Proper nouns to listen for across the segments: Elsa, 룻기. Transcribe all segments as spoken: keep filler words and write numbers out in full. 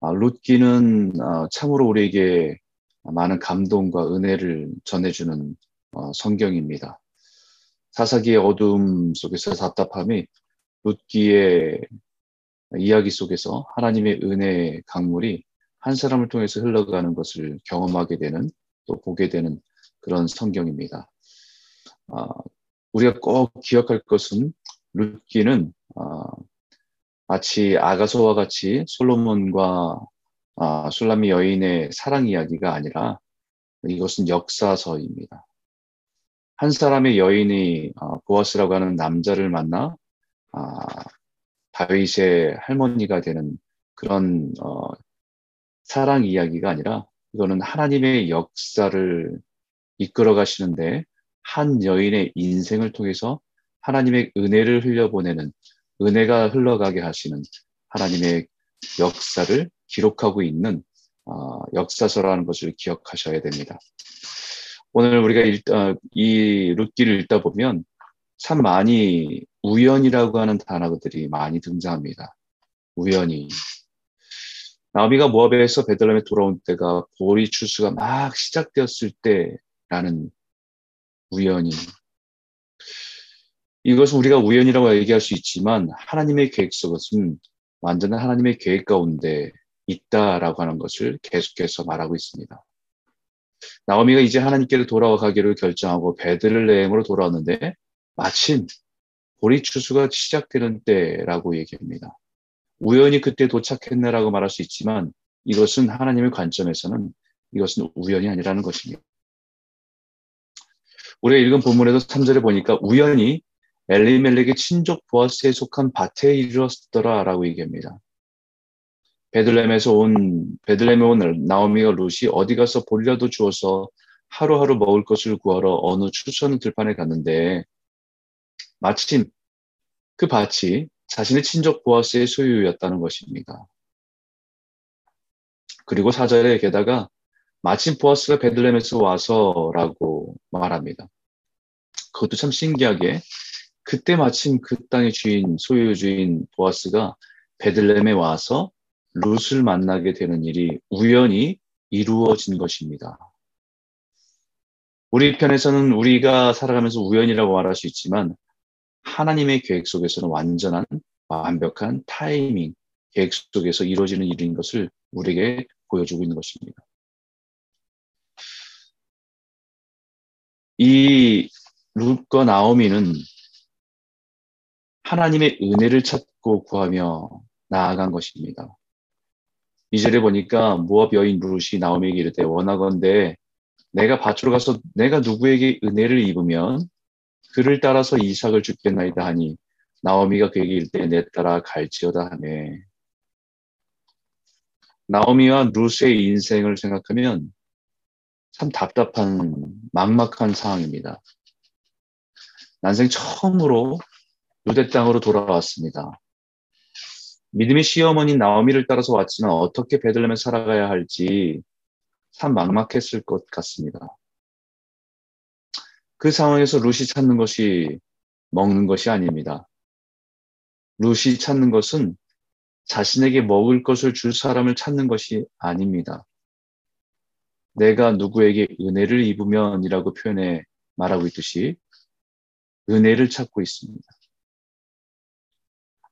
아, 룻기는 아, 참으로 우리에게 많은 감동과 은혜를 전해주는 어, 성경입니다. 사사기의 어둠 속에서 답답함이 룻기의 이야기 속에서 하나님의 은혜의 강물이 한 사람을 통해서 흘러가는 것을 경험하게 되는, 또 보게 되는 그런 성경입니다. 아, 우리가 꼭 기억할 것은 룻기는 아, 마치 아가서와 같이 솔로몬과 아, 술람미 여인의 사랑 이야기가 아니라 이것은 역사서입니다. 한 사람의 여인이 아, 보아스라고 하는 남자를 만나 아, 다윗의 할머니가 되는 그런 어, 사랑 이야기가 아니라 이거는 하나님의 역사를 이끌어 가시는데 한 여인의 인생을 통해서 하나님의 은혜를 흘려보내는, 은혜가 흘러가게 하시는 하나님의 역사를 기록하고 있는 어, 역사서라는 것을 기억하셔야 됩니다. 오늘 우리가 읽다, 이 룻기를 읽다 보면 참 많이 우연이라고 하는 단어들이 많이 등장합니다. 우연히. 나오미가 모압에서 베들레헴에 돌아온 때가 보리 추수가 막 시작되었을 때라는 우연히. 이것은 우리가 우연이라고 얘기할 수 있지만 하나님의 계획 속은 완전한 하나님의 계획 가운데 있다라고 하는 것을 계속해서 말하고 있습니다. 나오미가 이제 하나님께로 돌아가기를 결정하고 베들레헴으로 돌아왔는데 마침 보리 추수가 시작되는 때라고 얘기합니다. 우연히 그때 도착했네라고 말할 수 있지만 이것은 하나님의 관점에서는 이것은 우연이 아니라는 것입니다. 우리가 읽은 본문에서 삼 절에 보니까 우연히 엘리멜렉의 친족 보아스에 속한 밭에 이르렀더라라고 얘기합니다. 베들레헴에서 온 베들레헴에 온 나오미와 룻이 어디 가서 볼이라도 주워서 하루하루 먹을 것을 구하러 어느 추천 들판에 갔는데 마침 그 밭이 자신의 친족 보아스의 소유였다는 것입니다. 그리고 사 절에 게다가 마침 보아스가 베들레헴에서 와서라고 말합니다. 그것도 참 신기하게 그때 마침 그 땅의 주인, 소유주인 보아스가 베들레헴에 와서 룻을 만나게 되는 일이 우연히 이루어진 것입니다. 우리 편에서는 우리가 살아가면서 우연이라고 말할 수 있지만 하나님의 계획 속에서는 완전한 완벽한 타이밍, 계획 속에서 이루어지는 일인 것을 우리에게 보여주고 있는 것입니다. 이 룻과 나오미는 하나님의 은혜를 찾고 구하며 나아간 것입니다. 이 절에 보니까 모압 여인 룻이 나오미에게 이르되 원하건대 내가 밭으로 가서 내가 누구에게 은혜를 입으면 그를 따라서 이삭을 주겠나이다 하니 나오미가 그에게 이르되 내 따라 갈지어다 하며. 나오미와 룻의 인생을 생각하면 참 답답한 막막한 상황입니다. 난생 처음으로 유대 땅으로 돌아왔습니다. 믿음의 시어머니 나오미를 따라서 왔지만 어떻게 베들레헴에 살아가야 할지 참 막막했을 것 같습니다. 그 상황에서 룻이 찾는 것이 먹는 것이 아닙니다. 룻이 찾는 것은 자신에게 먹을 것을 줄 사람을 찾는 것이 아닙니다. 내가 누구에게 은혜를 입으면 이라고 표현해 말하고 있듯이 은혜를 찾고 있습니다.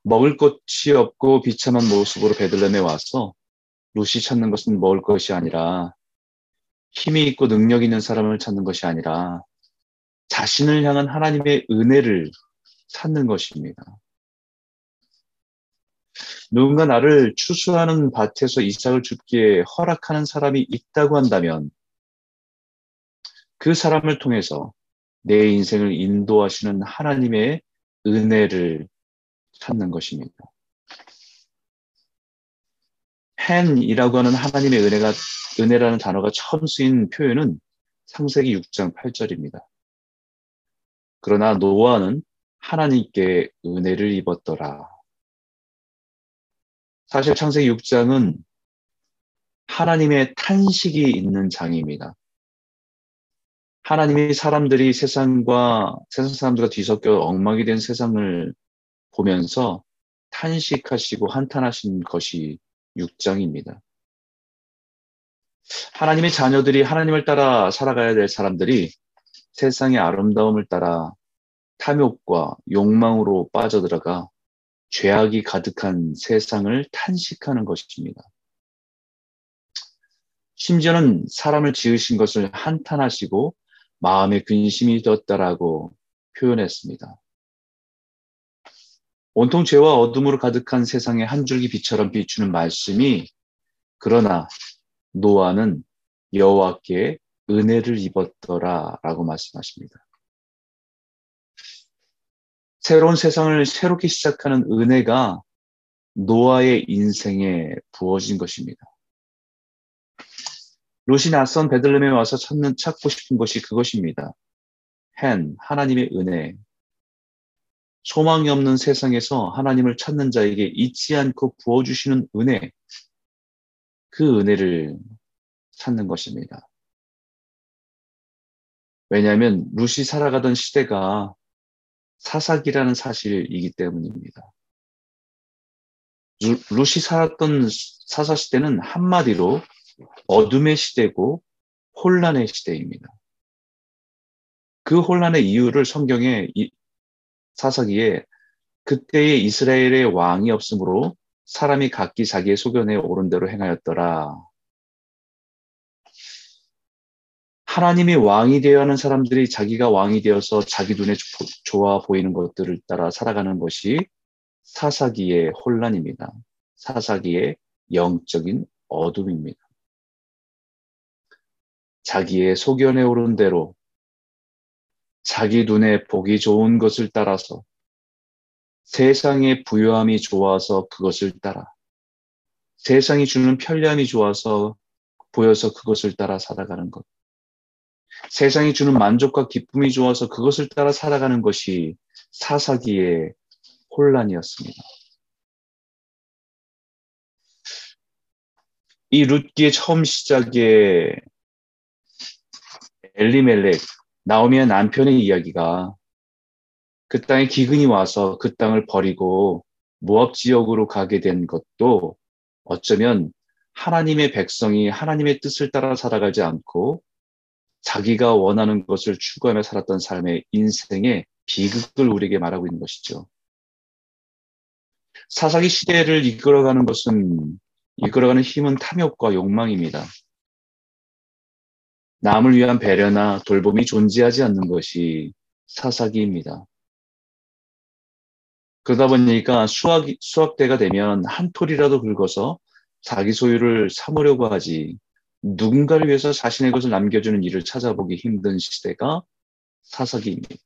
먹을 것이 없고 비참한 모습으로 베들레헴에 와서 룻이 찾는 것은 먹을 것이 아니라 힘이 있고 능력 있는 사람을 찾는 것이 아니라 자신을 향한 하나님의 은혜를 찾는 것입니다. 누군가 나를 추수하는 밭에서 이삭을 줍기에 허락하는 사람이 있다고 한다면 그 사람을 통해서 내 인생을 인도하시는 하나님의 은혜를 찾는 것입니다. 헨이라고 하는 하나님의 은혜가, 은혜라는 단어가 처음 쓰인 표현은 창세기 육 장 팔 절입니다. 그러나 노아는 하나님께 은혜를 입었더라. 사실 창세기 육 장은 하나님의 탄식이 있는 장입니다. 하나님이 사람들이 세상과 세상 사람들과 뒤섞여 엉망이 된 세상을 보면서 탄식하시고 한탄하신 것이 육 장입니다. 하나님의 자녀들이 하나님을 따라 살아가야 될 사람들이 세상의 아름다움을 따라 탐욕과 욕망으로 빠져들어가 죄악이 가득한 세상을 탄식하는 것입니다. 심지어는 사람을 지으신 것을 한탄하시고 마음에 근심이 떴다라고 표현했습니다. 온통 죄와 어둠으로 가득한 세상에 한 줄기 빛처럼 비추는 말씀이 그러나 노아는 여호와께 은혜를 입었더라라고 말씀하십니다. 새로운 세상을 새롭게 시작하는 은혜가 노아의 인생에 부어진 것입니다. 롯이 낯선 베들레헴에 와서 찾는, 찾고 싶은 것이 그것입니다. 헨, 하나님의 은혜. 소망이 없는 세상에서 하나님을 찾는 자에게 잊지 않고 부어주시는 은혜. 그 은혜를 찾는 것입니다. 왜냐하면 룻이 살아가던 시대가 사사기라는 사실이기 때문입니다. 룻이 살았던 사사시대는 한마디로 어둠의 시대고 혼란의 시대입니다. 그 혼란의 이유를 성경의 사사기에 그때의 이스라엘의 왕이 없으므로 사람이 각기 자기의 소견에 옳은 대로 행하였더라. 하나님이 왕이 되어야 하는 사람들이 자기가 왕이 되어서 자기 눈에 좋아 보이는 것들을 따라 살아가는 것이 사사기의 혼란입니다. 사사기의 영적인 어둠입니다. 자기의 소견에 옳은 대로 자기 눈에 보기 좋은 것을 따라서 세상의 부요함이 좋아서 그것을 따라 세상이 주는 편리함이 좋아서 보여서 그것을 따라 살아가는 것. 세상이 주는 만족과 기쁨이 좋아서 그것을 따라 살아가는 것이 사사기의 혼란이었습니다. 이 룻기의 처음 시작에 엘리멜렉, 나오미의 남편의 이야기가 그 땅에 기근이 와서 그 땅을 버리고 모압 지역으로 가게 된 것도 어쩌면 하나님의 백성이 하나님의 뜻을 따라 살아가지 않고 자기가 원하는 것을 추구하며 살았던 사람의 인생의 비극을 우리에게 말하고 있는 것이죠. 사사기 시대를 이끌어가는 것은, 이끌어가는 힘은 탐욕과 욕망입니다. 남을 위한 배려나 돌봄이 존재하지 않는 것이 사사기입니다. 그러다 보니까 수학, 수학대가 되면 한 톨이라도 긁어서 자기 소유를 삼으려고 하지 누군가를 위해서 자신의 것을 남겨주는 일을 찾아보기 힘든 시대가 사사기입니다.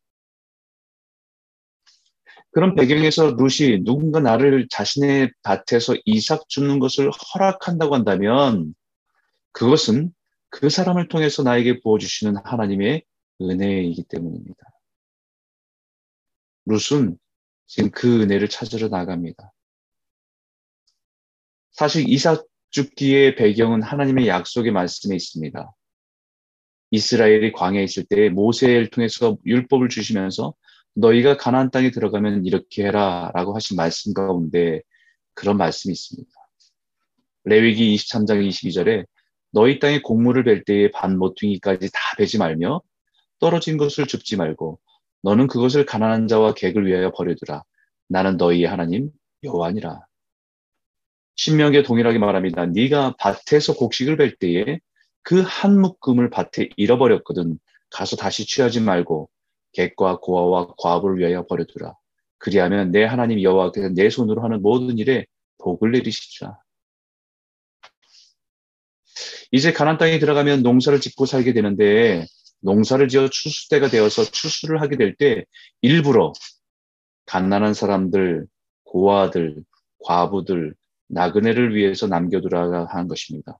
그런 배경에서 룻이 누군가 나를 자신의 밭에서 이삭 주는 것을 허락한다고 한다면 그것은 그 사람을 통해서 나에게 부어주시는 하나님의 은혜이기 때문입니다. 룻은 지금 그 은혜를 찾으러 나갑니다. 사실 이삭 죽기의 배경은 하나님의 약속의 말씀에 있습니다. 이스라엘이 광야에 있을 때 모세를 통해서 율법을 주시면서 너희가 가나안 땅에 들어가면 이렇게 해라 라고 하신 말씀 가운데 그런 말씀이 있습니다. 레위기 이십삼 장 이십이 절에 너희 땅에 곡물을 벨 때에 반 모퉁이까지 다 베지 말며 떨어진 것을 줍지 말고 너는 그것을 가난한 자와 객을 위하여 버려두라. 나는 너희의 하나님 여호와니라. 신명기에 동일하게 말합니다. 네가 밭에서 곡식을 벨 때에 그 한 묶음을 밭에 잃어버렸거든. 가서 다시 취하지 말고 객과 고아와 과부를 위하여 버려두라. 그리하면 내 하나님 여호와께서 내 손으로 하는 모든 일에 복을 내리시리라. 이제 가나안 땅에 들어가면 농사를 짓고 살게 되는데 농사를 지어 추수 때가 되어서 추수를 하게 될 때 일부러 갓난한 사람들, 고아들, 과부들, 나그네를 위해서 남겨두라 하는 것입니다.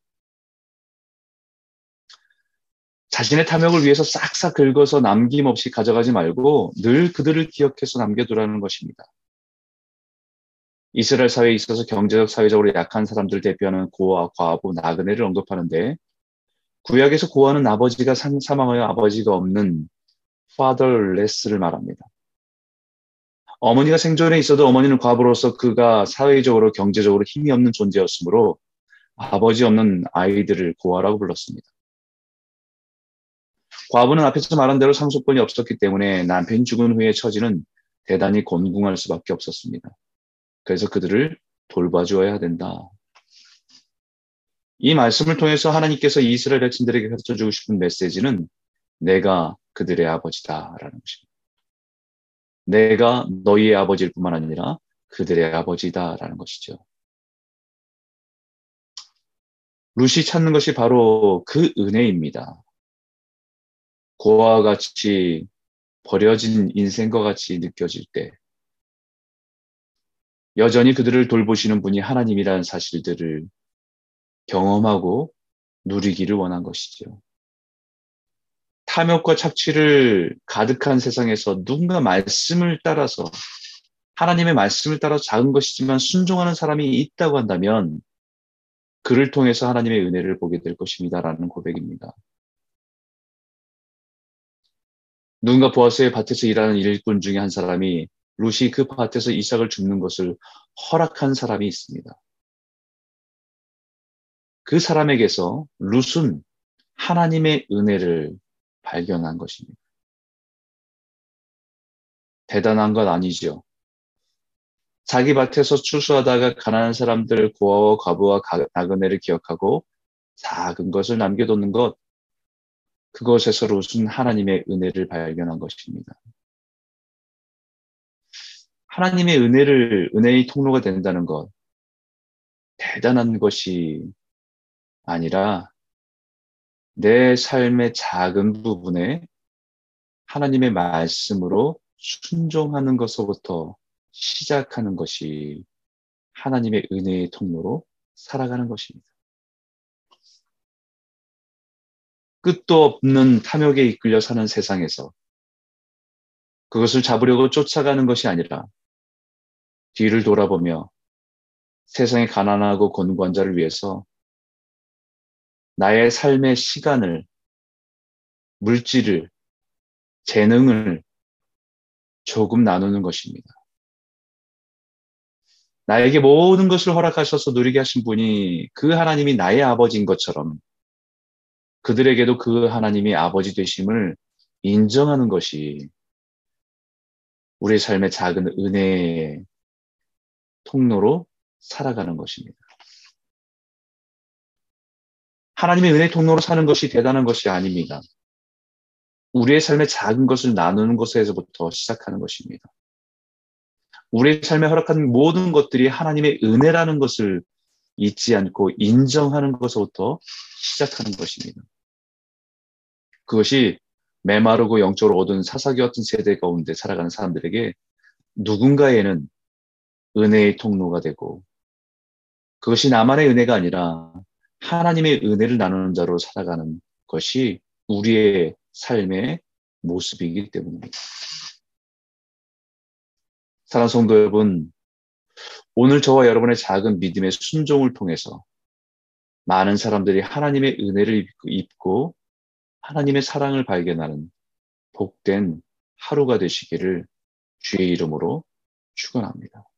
자신의 탐욕을 위해서 싹싹 긁어서 남김없이 가져가지 말고 늘 그들을 기억해서 남겨두라는 것입니다. 이스라엘 사회에 있어서 경제적, 사회적으로 약한 사람들을 대표하는 고아, 과부, 나그네를 언급하는데 구약에서 고아는 아버지가 사망하여 아버지가 없는 fatherless를 말합니다. 어머니가 생존해 있어도 어머니는 과부로서 그가 사회적으로 경제적으로 힘이 없는 존재였으므로 아버지 없는 아이들을 고아라고 불렀습니다. 과부는 앞에서 말한 대로 상속권이 없었기 때문에 남편이 죽은 후의 처지는 대단히 곤궁할 수밖에 없었습니다. 그래서 그들을 돌봐주어야 된다. 이 말씀을 통해서 하나님께서 이스라엘 백성들에게 가르쳐주고 싶은 메시지는 내가 그들의 아버지다라는 것입니다. 내가 너희의 아버지일 뿐만 아니라 그들의 아버지다라는 것이죠. 룻이 찾는 것이 바로 그 은혜입니다. 고아와 같이 버려진 인생과 같이 느껴질 때 여전히 그들을 돌보시는 분이 하나님이라는 사실들을 경험하고 누리기를 원한 것이죠. 탐욕과 착취를 가득한 세상에서 누군가 말씀을 따라서 하나님의 말씀을 따라서 작은 것이지만 순종하는 사람이 있다고 한다면 그를 통해서 하나님의 은혜를 보게 될 것입니다. 라는 고백입니다. 누군가 보아스의 밭에서 일하는 일꾼 중에 한 사람이 룻이 그 밭에서 이삭을 줍는 것을 허락한 사람이 있습니다. 그 사람에게서 룻은 하나님의 은혜를 발견한 것입니다. 대단한 건 아니죠. 자기 밭에서 추수하다가 가난한 사람들, 고아와 과부와 나그네를 기억하고 작은 것을 남겨놓는 것, 그것에서 룻은 하나님의 은혜를 발견한 것입니다. 하나님의 은혜를, 은혜의 통로가 된다는 것, 대단한 것이 아니라 내 삶의 작은 부분에 하나님의 말씀으로 순종하는 것으로부터 시작하는 것이 하나님의 은혜의 통로로 살아가는 것입니다. 끝도 없는 탐욕에 이끌려 사는 세상에서 그것을 잡으려고 쫓아가는 것이 아니라 뒤를 돌아보며 세상의 가난하고 곤고한 자를 위해서 나의 삶의 시간을, 물질을, 재능을 조금 나누는 것입니다. 나에게 모든 것을 허락하셔서 누리게 하신 분이 그 하나님이 나의 아버지인 것처럼 그들에게도 그 하나님이 아버지 되심을 인정하는 것이 우리 삶의 작은 은혜의 통로로 살아가는 것입니다. 하나님의 은혜의 통로로 사는 것이 대단한 것이 아닙니다. 우리의 삶의 작은 것을 나누는 것에서부터 시작하는 것입니다. 우리의 삶에 허락한 모든 것들이 하나님의 은혜라는 것을 잊지 않고 인정하는 것으로부터 시작하는 것입니다. 그것이 메마르고 영적으로 어두운 사사기 같은 세대 가운데 살아가는 사람들에게 누군가에는 은혜의 통로가 되고 그것이 나만의 은혜가 아니라 하나님의 은혜를 나누는 자로 살아가는 것이 우리의 삶의 모습이기 때문입니다. 사랑하는 성도 여러분, 오늘 저와 여러분의 작은 믿음의 순종을 통해서 많은 사람들이 하나님의 은혜를 입고 하나님의 사랑을 발견하는 복된 하루가 되시기를 주의 이름으로 축원합니다.